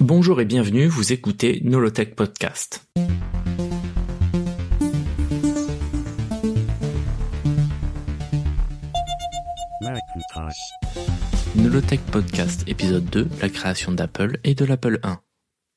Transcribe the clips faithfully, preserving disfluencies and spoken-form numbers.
Bonjour et bienvenue, vous écoutez Nolotech Podcast. Nolotech Podcast, épisode deux, la création d'Apple et de l'Apple un.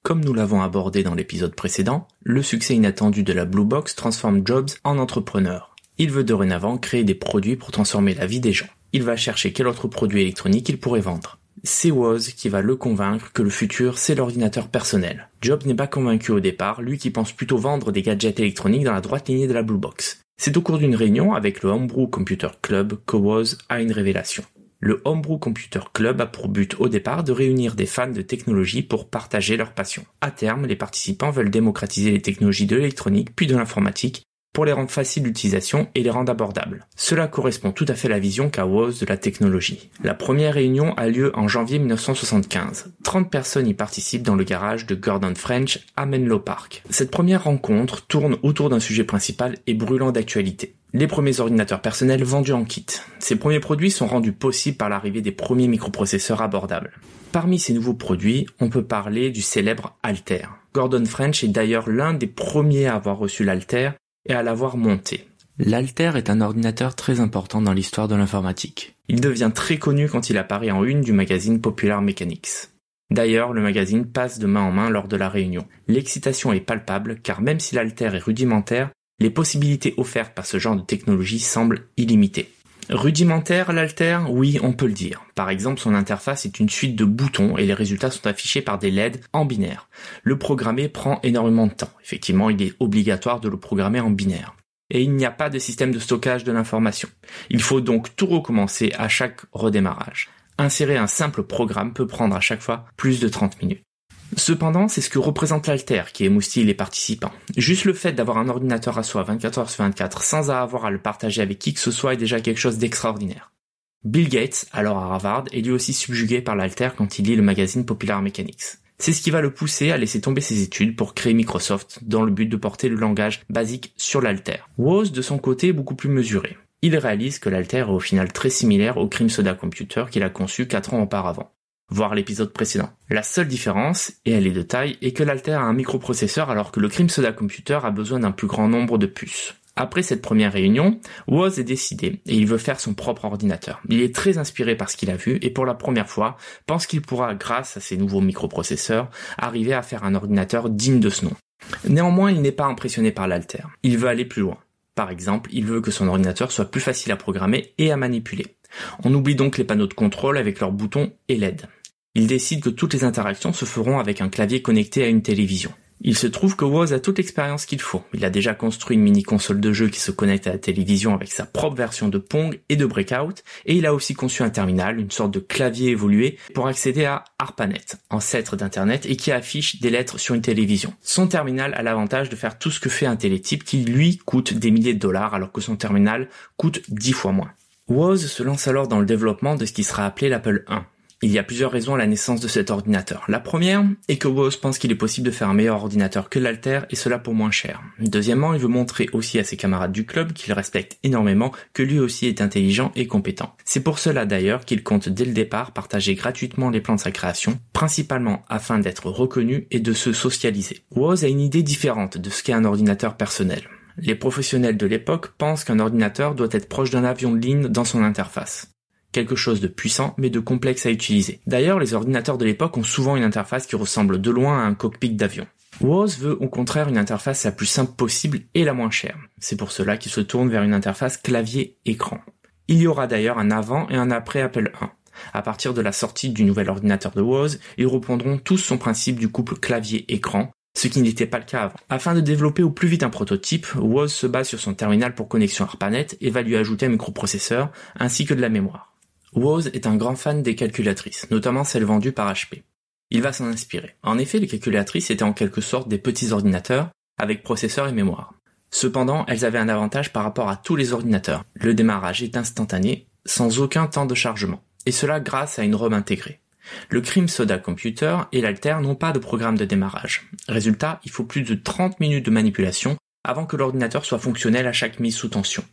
Comme nous l'avons abordé dans l'épisode précédent, le succès inattendu de la Blue Box transforme Jobs en entrepreneur. Il veut dorénavant créer des produits pour transformer la vie des gens. Il va chercher quel autre produit électronique il pourrait vendre. C'est Woz qui va le convaincre que le futur, c'est l'ordinateur personnel. Jobs n'est pas convaincu au départ, lui qui pense plutôt vendre des gadgets électroniques dans la droite lignée de la Blue Box. C'est au cours d'une réunion avec le Homebrew Computer Club que Woz a une révélation. Le Homebrew Computer Club a pour but au départ de réunir des fans de technologie pour partager leur passion. À terme, les participants veulent démocratiser les technologies de l'électronique puis de l'informatique pour les rendre faciles d'utilisation et les rendre abordables. Cela correspond tout à fait à la vision qu'a Woz de la technologie. La première réunion a lieu en janvier dix-neuf cent soixante-quinze. trente personnes y participent dans le garage de Gordon French à Menlo Park. Cette première rencontre tourne autour d'un sujet principal et brûlant d'actualité. Les premiers ordinateurs personnels vendus en kit. Ces premiers produits sont rendus possibles par l'arrivée des premiers microprocesseurs abordables. Parmi ces nouveaux produits, on peut parler du célèbre Altair. Gordon French est d'ailleurs l'un des premiers à avoir reçu l'Altair et à l'avoir monté. L'Altair est un ordinateur très important dans l'histoire de l'informatique. Il devient très connu quand il apparaît en une du magazine Popular Mechanics. D'ailleurs, le magazine passe de main en main lors de la réunion. L'excitation est palpable car même si l'Altair est rudimentaire, les possibilités offertes par ce genre de technologie semblent illimitées. Rudimentaire, l'Altair ? Oui, on peut le dire. Par exemple, son interface est une suite de boutons et les résultats sont affichés par des L E D en binaire. Le programmer prend énormément de temps. Effectivement, il est obligatoire de le programmer en binaire. Et il n'y a pas de système de stockage de l'information. Il faut donc tout recommencer à chaque redémarrage. Insérer un simple programme peut prendre à chaque fois plus de trente minutes. Cependant, c'est ce que représente l'Altair qui émoustille les participants. Juste le fait d'avoir un ordinateur à soi vingt-quatre heures sur vingt-quatre sans avoir à le partager avec qui que ce soit est déjà quelque chose d'extraordinaire. Bill Gates, alors à Harvard, est lui aussi subjugué par l'Altair quand il lit le magazine Popular Mechanics. C'est ce qui va le pousser à laisser tomber ses études pour créer Microsoft dans le but de porter le langage BASIC sur l'Altair. Woz, de son côté, est beaucoup plus mesuré. Il réalise que l'Altair est au final très similaire au Cream Soda Computer qu'il a conçu quatre ans auparavant. Voir l'épisode précédent. La seule différence, et elle est de taille, est que l'Altair a un microprocesseur alors que le Cream Soda Computer a besoin d'un plus grand nombre de puces. Après cette première réunion, Woz est décidé et il veut faire son propre ordinateur. Il est très inspiré par ce qu'il a vu et pour la première fois, pense qu'il pourra, grâce à ses nouveaux microprocesseurs, arriver à faire un ordinateur digne de ce nom. Néanmoins, il n'est pas impressionné par l'Altair. Il veut aller plus loin. Par exemple, il veut que son ordinateur soit plus facile à programmer et à manipuler. On oublie donc les panneaux de contrôle avec leurs boutons et L E D. Il décide que toutes les interactions se feront avec un clavier connecté à une télévision. Il se trouve que Woz a toute l'expérience qu'il faut. Il a déjà construit une mini-console de jeu qui se connecte à la télévision avec sa propre version de Pong et de Breakout, et il a aussi conçu un terminal, une sorte de clavier évolué, pour accéder à ARPANET, ancêtre d'Internet, et qui affiche des lettres sur une télévision. Son terminal a l'avantage de faire tout ce que fait un télétype qui, lui, coûte des milliers de dollars, alors que son terminal coûte dix fois moins. Woz se lance alors dans le développement de ce qui sera appelé l'Apple un. Il y a plusieurs raisons à la naissance de cet ordinateur. La première est que Woz pense qu'il est possible de faire un meilleur ordinateur que l'Altair et cela pour moins cher. Deuxièmement, il veut montrer aussi à ses camarades du club qu'il respecte énormément, que lui aussi est intelligent et compétent. C'est pour cela d'ailleurs qu'il compte dès le départ partager gratuitement les plans de sa création, principalement afin d'être reconnu et de se socialiser. Woz a une idée différente de ce qu'est un ordinateur personnel. Les professionnels de l'époque pensent qu'un ordinateur doit être proche d'un avion de ligne dans son interface. Quelque chose de puissant mais de complexe à utiliser. D'ailleurs, les ordinateurs de l'époque ont souvent une interface qui ressemble de loin à un cockpit d'avion. Woz veut au contraire une interface la plus simple possible et la moins chère. C'est pour cela qu'il se tourne vers une interface clavier-écran. Il y aura d'ailleurs un avant et un après Apple un. À partir de la sortie du nouvel ordinateur de Woz, ils reprendront tous son principe du couple clavier-écran, ce qui n'était pas le cas avant. Afin de développer au plus vite un prototype, Woz se base sur son terminal pour connexion ARPANET et va lui ajouter un microprocesseur ainsi que de la mémoire. Woz est un grand fan des calculatrices, notamment celles vendues par H P. Il va s'en inspirer. En effet, les calculatrices étaient en quelque sorte des petits ordinateurs avec processeur et mémoire. Cependant, elles avaient un avantage par rapport à tous les ordinateurs. Le démarrage est instantané, sans aucun temps de chargement, et cela grâce à une ROM intégrée. Le Cream Soda Computer et l'Altair n'ont pas de programme de démarrage. Résultat, il faut plus de trente minutes de manipulation avant que l'ordinateur soit fonctionnel à chaque mise sous tension.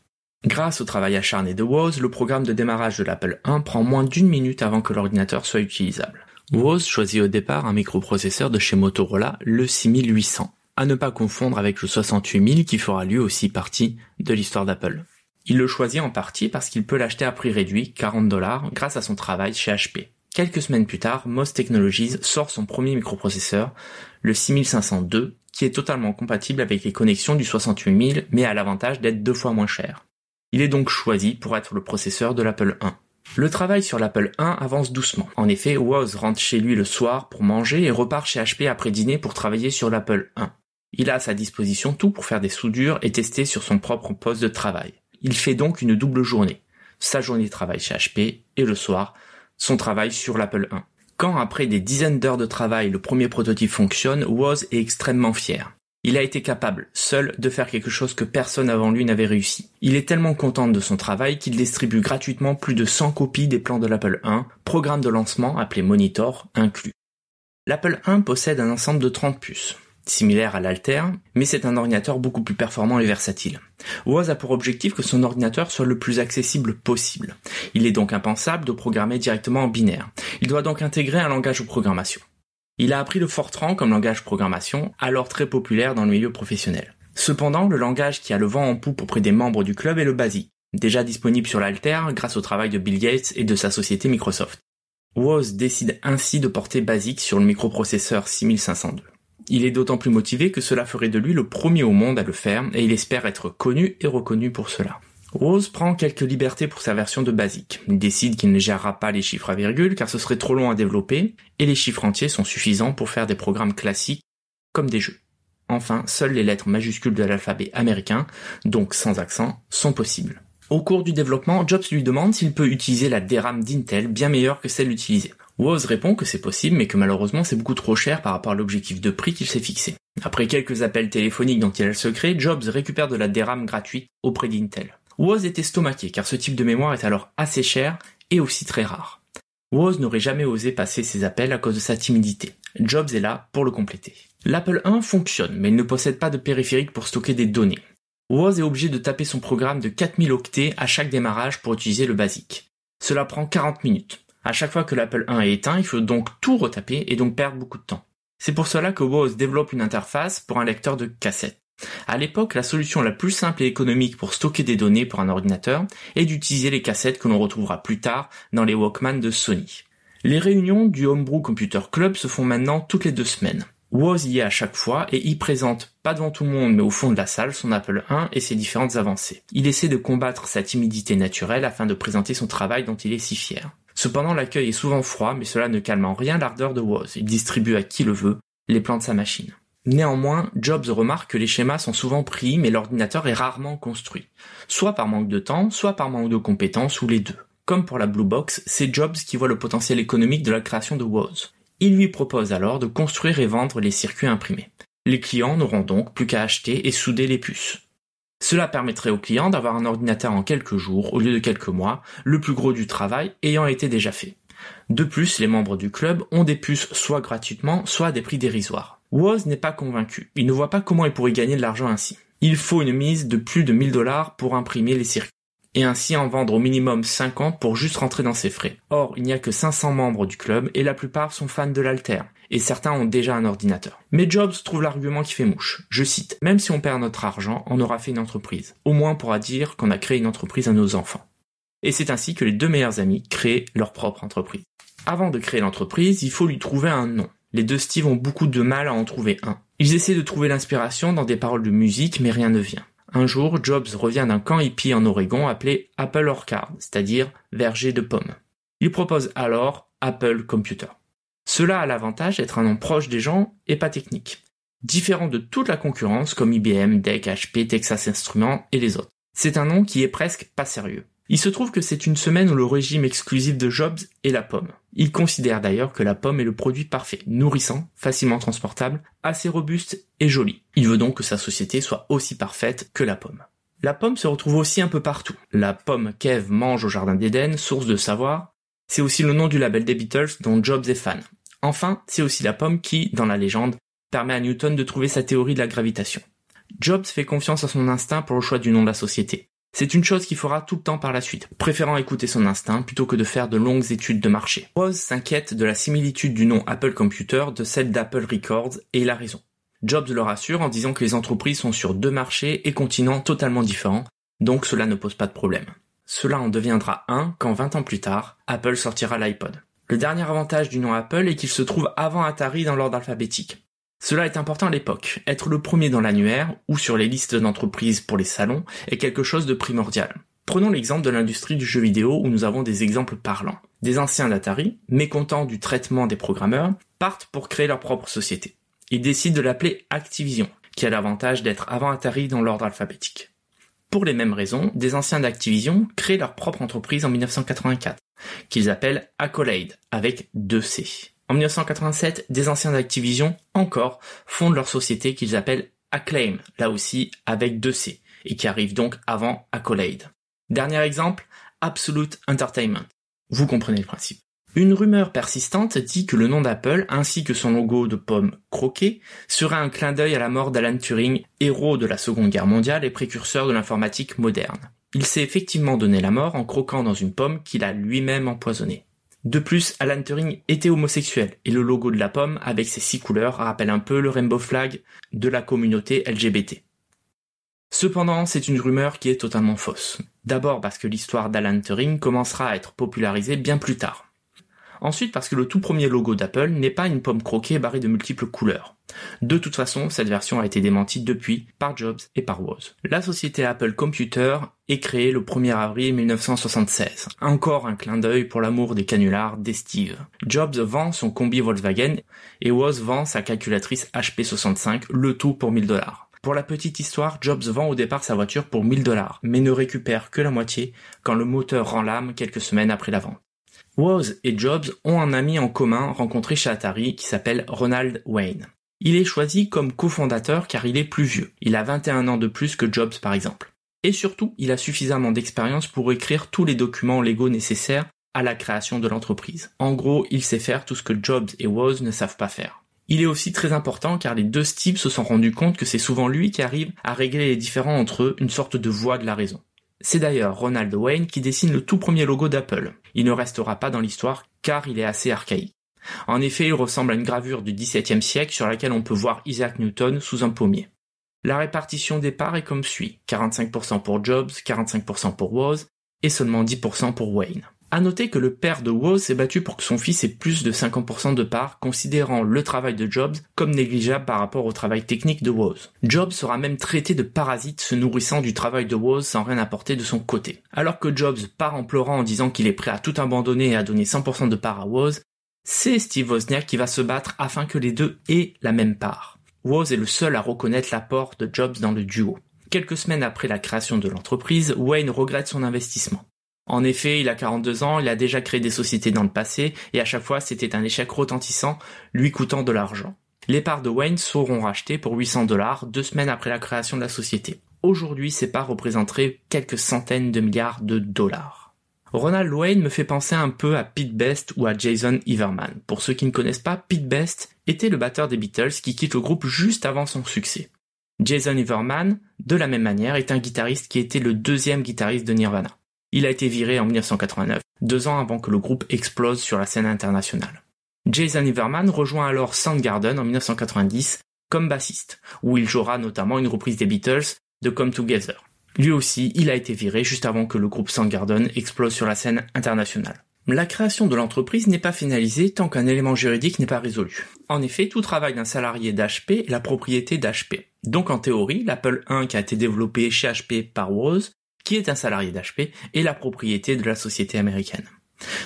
Grâce au travail acharné de Woz, le programme de démarrage de l'Apple un prend moins d'une minute avant que l'ordinateur soit utilisable. Woz choisit au départ un microprocesseur de chez Motorola, le six mille huit cents, à ne pas confondre avec le soixante-huit mille qui fera lui aussi partie de l'histoire d'Apple. Il le choisit en partie parce qu'il peut l'acheter à prix réduit, quarante dollars, grâce à son travail chez H P. Quelques semaines plus tard, M O S Technologies sort son premier microprocesseur, le six mille cinq cent deux, qui est totalement compatible avec les connexions du soixante-huit mille, mais a l'avantage d'être deux fois moins cher. Il est donc choisi pour être le processeur de l'Apple un. Le travail sur l'Apple un avance doucement. En effet, Woz rentre chez lui le soir pour manger et repart chez H P après dîner pour travailler sur l'Apple un. Il a à sa disposition tout pour faire des soudures et tester sur son propre poste de travail. Il fait donc une double journée. Sa journée de travail chez H P et le soir, son travail sur l'Apple un. Quand, après des dizaines d'heures de travail, le premier prototype fonctionne, Woz est extrêmement fier. Il a été capable, seul, de faire quelque chose que personne avant lui n'avait réussi. Il est tellement content de son travail qu'il distribue gratuitement plus de cent copies des plans de l'Apple un, programme de lancement appelé Monitor inclus. L'Apple un possède un ensemble de trente puces, similaire à l'Altair, mais c'est un ordinateur beaucoup plus performant et versatile. Woz a pour objectif que son ordinateur soit le plus accessible possible. Il est donc impensable de programmer directement en binaire. Il doit donc intégrer un langage de programmation. Il a appris le Fortran comme langage programmation, alors très populaire dans le milieu professionnel. Cependant, le langage qui a le vent en poupe auprès des membres du club est le BASIC, déjà disponible sur l'Altair grâce au travail de Bill Gates et de sa société Microsoft. Woz décide ainsi de porter BASIC sur le microprocesseur six mille cinq cent deux. Il est d'autant plus motivé que cela ferait de lui le premier au monde à le faire, et il espère être connu et reconnu pour cela. Woz prend quelques libertés pour sa version de BASIC. Il décide qu'il ne gérera pas les chiffres à virgule car ce serait trop long à développer et les chiffres entiers sont suffisants pour faire des programmes classiques comme des jeux. Enfin, seules les lettres majuscules de l'alphabet américain, donc sans accent, sont possibles. Au cours du développement, Jobs lui demande s'il peut utiliser la D RAM d'Intel bien meilleure que celle utilisée. Woz répond que c'est possible mais que malheureusement c'est beaucoup trop cher par rapport à l'objectif de prix qu'il s'est fixé. Après quelques appels téléphoniques dont il a le secret, Jobs récupère de la D RAM gratuite auprès d'Intel. Woz est estomaqué car ce type de mémoire est alors assez cher et aussi très rare. Woz n'aurait jamais osé passer ses appels à cause de sa timidité. Jobs est là pour le compléter. L'Apple un fonctionne mais il ne possède pas de périphérique pour stocker des données. Woz est obligé de taper son programme de quatre mille octets à chaque démarrage pour utiliser le BASIC. Cela prend quarante minutes. À chaque fois que l'Apple un est éteint, il faut donc tout retaper et donc perdre beaucoup de temps. C'est pour cela que Woz développe une interface pour un lecteur de cassettes. À l'époque, la solution la plus simple et économique pour stocker des données pour un ordinateur est d'utiliser les cassettes que l'on retrouvera plus tard dans les Walkman de Sony. Les réunions du Homebrew Computer Club se font maintenant toutes les deux semaines. Woz y est à chaque fois et y présente, pas devant tout le monde mais au fond de la salle, son Apple un et ses différentes avancées. Il essaie de combattre sa timidité naturelle afin de présenter son travail dont il est si fier. Cependant, l'accueil est souvent froid mais cela ne calme en rien l'ardeur de Woz. Il distribue à qui le veut les plans de sa machine. Néanmoins, Jobs remarque que les schémas sont souvent pris mais l'ordinateur est rarement construit, soit par manque de temps, soit par manque de compétences ou les deux. Comme pour la Blue Box, c'est Jobs qui voit le potentiel économique de la création de Woz. Il lui propose alors de construire et vendre les circuits imprimés. Les clients n'auront donc plus qu'à acheter et souder les puces. Cela permettrait aux clients d'avoir un ordinateur en quelques jours au lieu de quelques mois, le plus gros du travail ayant été déjà fait. De plus, les membres du club ont des puces soit gratuitement, soit à des prix dérisoires. Woz n'est pas convaincu. Il ne voit pas comment il pourrait gagner de l'argent ainsi. Il faut une mise de plus de mille dollars pour imprimer les circuits et ainsi en vendre au minimum cinquante pour juste rentrer dans ses frais. Or, il n'y a que cinq cents membres du club et la plupart sont fans de l'Altair et certains ont déjà un ordinateur. Mais Jobs trouve l'argument qui fait mouche. Je cite « Même si on perd notre argent, on aura fait une entreprise. Au moins on pourra dire qu'on a créé une entreprise à nos enfants. » Et c'est ainsi que les deux meilleurs amis créent leur propre entreprise. Avant de créer l'entreprise, il faut lui trouver un nom. Les deux Steve ont beaucoup de mal à en trouver un. Ils essaient de trouver l'inspiration dans des paroles de musique, mais rien ne vient. Un jour, Jobs revient d'un camp hippie en Oregon appelé Apple Orchard, c'est-à-dire verger de pommes. Il propose alors Apple Computer. Cela a l'avantage d'être un nom proche des gens et pas technique. Différent de toute la concurrence comme I B M, D E C, H P, Texas Instruments et les autres. C'est un nom qui est presque pas sérieux. Il se trouve que c'est une semaine où le régime exclusif de Jobs est la pomme. Il considère d'ailleurs que la pomme est le produit parfait, nourrissant, facilement transportable, assez robuste et joli. Il veut donc que sa société soit aussi parfaite que la pomme. La pomme se retrouve aussi un peu partout. La pomme qu'Ève mange au jardin d'Éden, source de savoir, c'est aussi le nom du label des Beatles dont Jobs est fan. Enfin, c'est aussi la pomme qui, dans la légende, permet à Newton de trouver sa théorie de la gravitation. Jobs fait confiance à son instinct pour le choix du nom de la société. C'est une chose qu'il fera tout le temps par la suite, préférant écouter son instinct plutôt que de faire de longues études de marché. Woz s'inquiète de la similitude du nom Apple Computer de celle d'Apple Records et il a raison. Jobs le rassure en disant que les entreprises sont sur deux marchés et continents totalement différents, donc cela ne pose pas de problème. Cela en deviendra un quand vingt ans plus tard, Apple sortira l'iPod. Le dernier avantage du nom Apple est qu'il se trouve avant Atari dans l'ordre alphabétique. Cela est important à l'époque, être le premier dans l'annuaire ou sur les listes d'entreprises pour les salons est quelque chose de primordial. Prenons l'exemple de l'industrie du jeu vidéo où nous avons des exemples parlants. Des anciens d'Atari, mécontents du traitement des programmeurs, partent pour créer leur propre société. Ils décident de l'appeler Activision, qui a l'avantage d'être avant Atari dans l'ordre alphabétique. Pour les mêmes raisons, des anciens d'Activision créent leur propre entreprise en dix-neuf cent quatre-vingt-quatre, qu'ils appellent Accolade, avec deux C. En dix-neuf cent quatre-vingt-sept, des anciens d'Activision, encore, fondent leur société qu'ils appellent Acclaim, là aussi avec deux C, et qui arrive donc avant Accolade. Dernier exemple, Absolute Entertainment. Vous comprenez le principe. Une rumeur persistante dit que le nom d'Apple, ainsi que son logo de pomme croquée, serait un clin d'œil à la mort d'Alan Turing, héros de la Seconde Guerre mondiale et précurseur de l'informatique moderne. Il s'est effectivement donné la mort en croquant dans une pomme qu'il a lui-même empoisonnée. De plus, Alan Turing était homosexuel et le logo de la pomme, avec ses six couleurs, rappelle un peu le rainbow flag de la communauté L G B T. Cependant, c'est une rumeur qui est totalement fausse. D'abord parce que l'histoire d'Alan Turing commencera à être popularisée bien plus tard. Ensuite parce que le tout premier logo d'Apple n'est pas une pomme croquée barrée de multiples couleurs. De toute façon, cette version a été démentie depuis par Jobs et par Woz. La société Apple Computer est créée le premier avril dix-neuf cent soixante-seize. Encore un clin d'œil pour l'amour des canulars d'Estive. Jobs vend son combi Volkswagen et Woz vend sa calculatrice H P soixante-cinq, le tout pour mille dollars. Pour la petite histoire, Jobs vend au départ sa voiture pour mille dollars, mais ne récupère que la moitié quand le moteur rend l'âme quelques semaines après la vente. Woz et Jobs ont un ami en commun rencontré chez Atari qui s'appelle Ronald Wayne. Il est choisi comme cofondateur car il est plus vieux. Il a vingt et un ans de plus que Jobs par exemple. Et surtout, il a suffisamment d'expérience pour écrire tous les documents légaux nécessaires à la création de l'entreprise. En gros, il sait faire tout ce que Jobs et Woz ne savent pas faire. Il est aussi très important car les deux types se sont rendus compte que c'est souvent lui qui arrive à régler les différends entre eux, une sorte de voix de la raison. C'est d'ailleurs Ronald Wayne qui dessine le tout premier logo d'Apple. Il ne restera pas dans l'histoire car il est assez archaïque. En effet, il ressemble à une gravure du dix-septième siècle sur laquelle on peut voir Isaac Newton sous un pommier. La répartition des parts est comme suit, quarante-cinq pour cent pour Jobs, quarante-cinq pour cent pour Woz et seulement dix pour cent pour Wayne. À noter que le père de Woz s'est battu pour que son fils ait plus de cinquante pour cent de parts, considérant le travail de Jobs comme négligeable par rapport au travail technique de Woz. Jobs sera même traité de parasite se nourrissant du travail de Woz sans rien apporter de son côté. Alors que Jobs part en pleurant en disant qu'il est prêt à tout abandonner et à donner cent pour cent de parts à Woz, c'est Steve Wozniak qui va se battre afin que les deux aient la même part. Woz est le seul à reconnaître l'apport de Jobs dans le duo. Quelques semaines après la création de l'entreprise, Wayne regrette son investissement. En effet, il a quarante-deux ans, il a déjà créé des sociétés dans le passé, et à chaque fois c'était un échec retentissant, lui coûtant de l'argent. Les parts de Wayne seront rachetées pour huit cents dollars deux semaines après la création de la société. Aujourd'hui, ces parts représenteraient quelques centaines de milliards de dollars. Ronald Wayne me fait penser un peu à Pete Best ou à Jason Everman. Pour ceux qui ne connaissent pas, Pete Best était le batteur des Beatles qui quitte le groupe juste avant son succès. Jason Everman, de la même manière, est un guitariste qui était le deuxième guitariste de Nirvana. Il a été viré en dix-neuf cent quatre-vingt-neuf, deux ans avant que le groupe explose sur la scène internationale. Jason Everman rejoint alors Soundgarden en dix-neuf cent quatre-vingt-dix comme bassiste, où il jouera notamment une reprise des Beatles de Come Together. Lui aussi, il a été viré juste avant que le groupe Soundgarden explose sur la scène internationale. La création de l'entreprise n'est pas finalisée tant qu'un élément juridique n'est pas résolu. En effet, tout travail d'un salarié d'H P est la propriété d'H P. Donc en théorie, l'Apple un qui a été développé chez H P par Woz, qui est un salarié d'H P, et la propriété de la société américaine.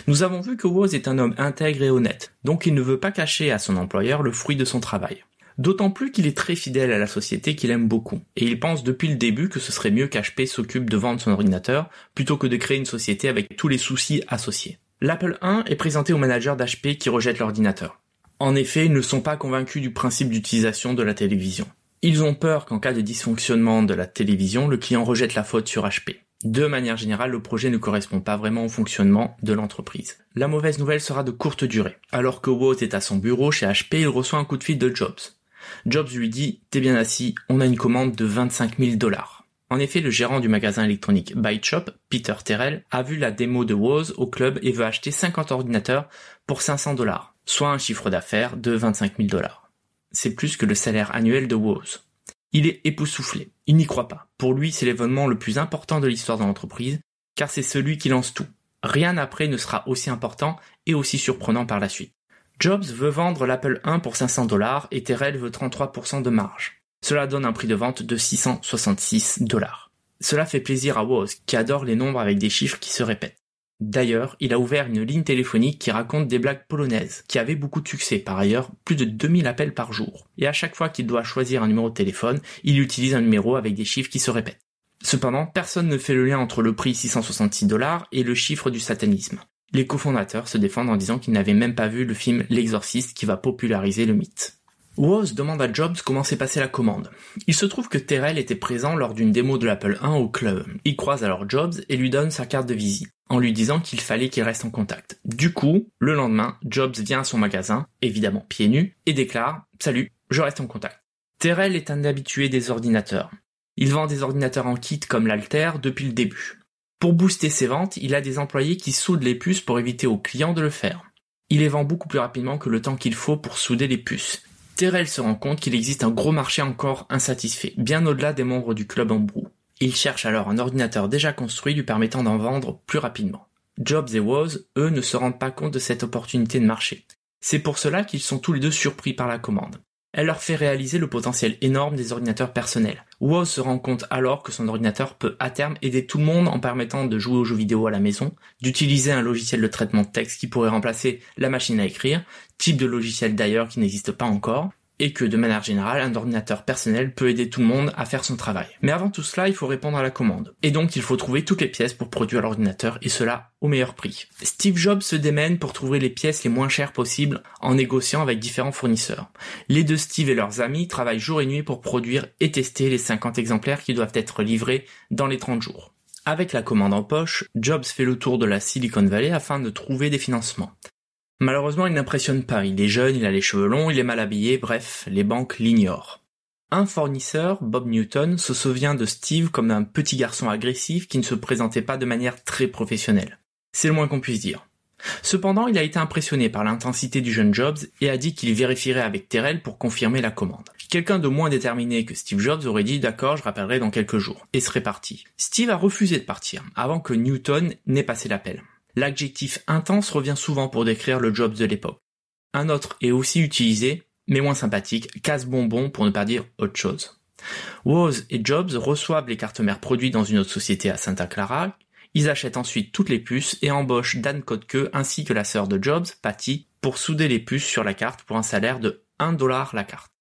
Nous avons vu que Woz est un homme intègre et honnête, donc il ne veut pas cacher à son employeur le fruit de son travail. D'autant plus qu'il est très fidèle à la société qu'il aime beaucoup, et il pense depuis le début que ce serait mieux qu'H P s'occupe de vendre son ordinateur, plutôt que de créer une société avec tous les soucis associés. L'Apple un est présenté au manager d'H P qui rejette l'ordinateur. En effet, ils ne sont pas convaincus du principe d'utilisation de la télévision. Ils ont peur qu'en cas de dysfonctionnement de la télévision, le client rejette la faute sur H P. De manière générale, le projet ne correspond pas vraiment au fonctionnement de l'entreprise. La mauvaise nouvelle sera de courte durée. Alors que Woz est à son bureau chez H P, il reçoit un coup de fil de Jobs. Jobs lui dit « T'es bien assis, on a une commande de vingt-cinq mille dollars ». En effet, le gérant du magasin électronique Byte Shop, Peter Terrell, a vu la démo de Woz au club et veut acheter cinquante ordinateurs pour cinq cents dollars, soit un chiffre d'affaires de vingt-cinq mille dollars. C'est plus que le salaire annuel de Woz. Il est époustouflé, il n'y croit pas. Pour lui, c'est l'événement le plus important de l'histoire de l'entreprise, car c'est celui qui lance tout. Rien après ne sera aussi important et aussi surprenant par la suite. Jobs veut vendre l'Apple un pour cinq cents dollars et Terrell veut trente-trois pour cent de marge. Cela donne un prix de vente de six cent soixante-six dollars. Cela fait plaisir à Woz, qui adore les nombres avec des chiffres qui se répètent. D'ailleurs, il a ouvert une ligne téléphonique qui raconte des blagues polonaises, qui avaient beaucoup de succès par ailleurs, plus de deux mille appels par jour. Et à chaque fois qu'il doit choisir un numéro de téléphone, il utilise un numéro avec des chiffres qui se répètent. Cependant, personne ne fait le lien entre le prix six cent soixante-six dollars et le chiffre du satanisme. Les cofondateurs se défendent en disant qu'ils n'avaient même pas vu le film L'Exorciste qui va populariser le mythe. Woz demande à Jobs comment s'est passée la commande. Il se trouve que Terrell était présent lors d'une démo de l'Apple un au club. Il croise alors Jobs et lui donne sa carte de visite, en lui disant qu'il fallait qu'il reste en contact. Du coup, le lendemain, Jobs vient à son magasin, évidemment pieds nus, et déclare « Salut, je reste en contact ». Terrell est un habitué des ordinateurs. Il vend des ordinateurs en kit comme l'Altair depuis le début. Pour booster ses ventes, il a des employés qui soudent les puces pour éviter aux clients de le faire. Il les vend beaucoup plus rapidement que le temps qu'il faut pour souder les puces. Terrell se rend compte qu'il existe un gros marché encore insatisfait, bien au-delà des membres du club Homebrew. Il cherche alors un ordinateur déjà construit lui permettant d'en vendre plus rapidement. Jobs et Woz, eux, ne se rendent pas compte de cette opportunité de marché. C'est pour cela qu'ils sont tous les deux surpris par la commande. Elle leur fait réaliser le potentiel énorme des ordinateurs personnels. Woz se rend compte alors que son ordinateur peut à terme aider tout le monde en permettant de jouer aux jeux vidéo à la maison, d'utiliser un logiciel de traitement de texte qui pourrait remplacer la machine à écrire, type de logiciel d'ailleurs qui n'existe pas encore, et que de manière générale, un ordinateur personnel peut aider tout le monde à faire son travail. Mais avant tout cela, il faut répondre à la commande. Et donc, il faut trouver toutes les pièces pour produire l'ordinateur, et cela au meilleur prix. Steve Jobs se démène pour trouver les pièces les moins chères possibles en négociant avec différents fournisseurs. Les deux Steve et leurs amis travaillent jour et nuit pour produire et tester les cinquante exemplaires qui doivent être livrés dans les trente jours. Avec la commande en poche, Jobs fait le tour de la Silicon Valley afin de trouver des financements. Malheureusement, il n'impressionne pas, il est jeune, il a les cheveux longs, il est mal habillé, bref, les banques l'ignorent. Un fournisseur, Bob Newton, se souvient de Steve comme un petit garçon agressif qui ne se présentait pas de manière très professionnelle. C'est le moins qu'on puisse dire. Cependant, il a été impressionné par l'intensité du jeune Jobs et a dit qu'il vérifierait avec Terrell pour confirmer la commande. Quelqu'un de moins déterminé que Steve Jobs aurait dit « D'accord, je rappellerai dans quelques jours » et serait parti. Steve a refusé de partir avant que Newton n'ait passé l'appel. L'adjectif intense revient souvent pour décrire le Jobs de l'époque. Un autre est aussi utilisé, mais moins sympathique, casse-bonbon pour ne pas dire autre chose. Woz et Jobs reçoivent les cartes mères produites dans une autre société à Santa Clara. Ils achètent ensuite toutes les puces et embauchent Dan Kottke ainsi que la sœur de Jobs, Patty, pour souder les puces sur la carte pour un salaire de un dollar la carte.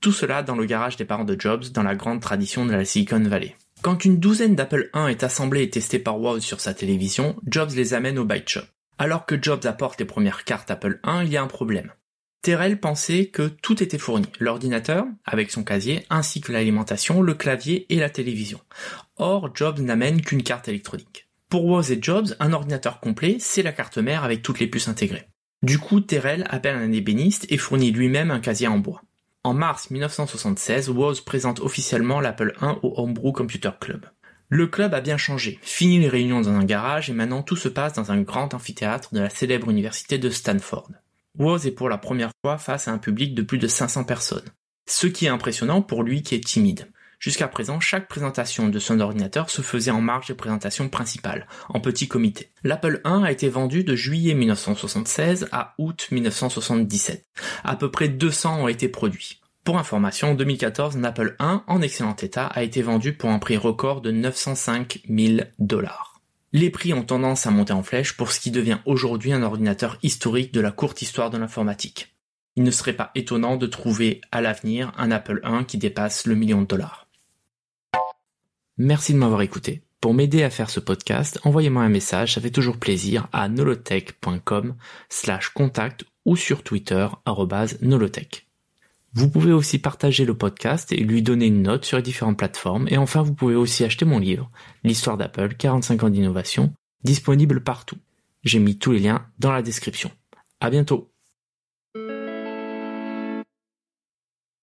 Tout cela dans le garage des parents de Jobs, dans la grande tradition de la Silicon Valley. Quand une douzaine d'Apple un est assemblée et testée par Woz sur sa télévision, Jobs les amène au Byte Shop. Alors que Jobs apporte les premières cartes Apple un, il y a un problème. Terrell pensait que tout était fourni, l'ordinateur, avec son casier, ainsi que l'alimentation, le clavier et la télévision. Or, Jobs n'amène qu'une carte électronique. Pour Woz et Jobs, un ordinateur complet, c'est la carte mère avec toutes les puces intégrées. Du coup, Terrell appelle un ébéniste et fournit lui-même un casier en bois. En mars mille neuf cent soixante-seize, Woz présente officiellement l'Apple un au Homebrew Computer Club. Le club a bien changé, fini les réunions dans un garage et maintenant tout se passe dans un grand amphithéâtre de la célèbre université de Stanford. Woz est pour la première fois face à un public de plus de cinq cents personnes, ce qui est impressionnant pour lui qui est timide. Jusqu'à présent, chaque présentation de son ordinateur se faisait en marge des présentations principales, en petit comité. L'Apple un a été vendu de juillet mille neuf cent soixante-seize à août mille neuf cent soixante-dix-sept. À peu près deux cents ont été produits. Pour information, en deux mille quatorze, un Apple un en excellent état a été vendu pour un prix record de neuf cent cinq mille dollars. Les prix ont tendance à monter en flèche pour ce qui devient aujourd'hui un ordinateur historique de la courte histoire de l'informatique. Il ne serait pas étonnant de trouver à l'avenir un Apple un qui dépasse le million de dollars. Merci de m'avoir écouté. Pour m'aider à faire ce podcast, envoyez-moi un message, ça fait toujours plaisir, à nolotech point com slash contact ou sur Twitter, arrobase nolotech. Vous pouvez aussi partager le podcast et lui donner une note sur les différentes plateformes. Et enfin, vous pouvez aussi acheter mon livre, L'Histoire d'Apple, quarante-cinq ans d'innovation, disponible partout. J'ai mis tous les liens dans la description. À bientôt!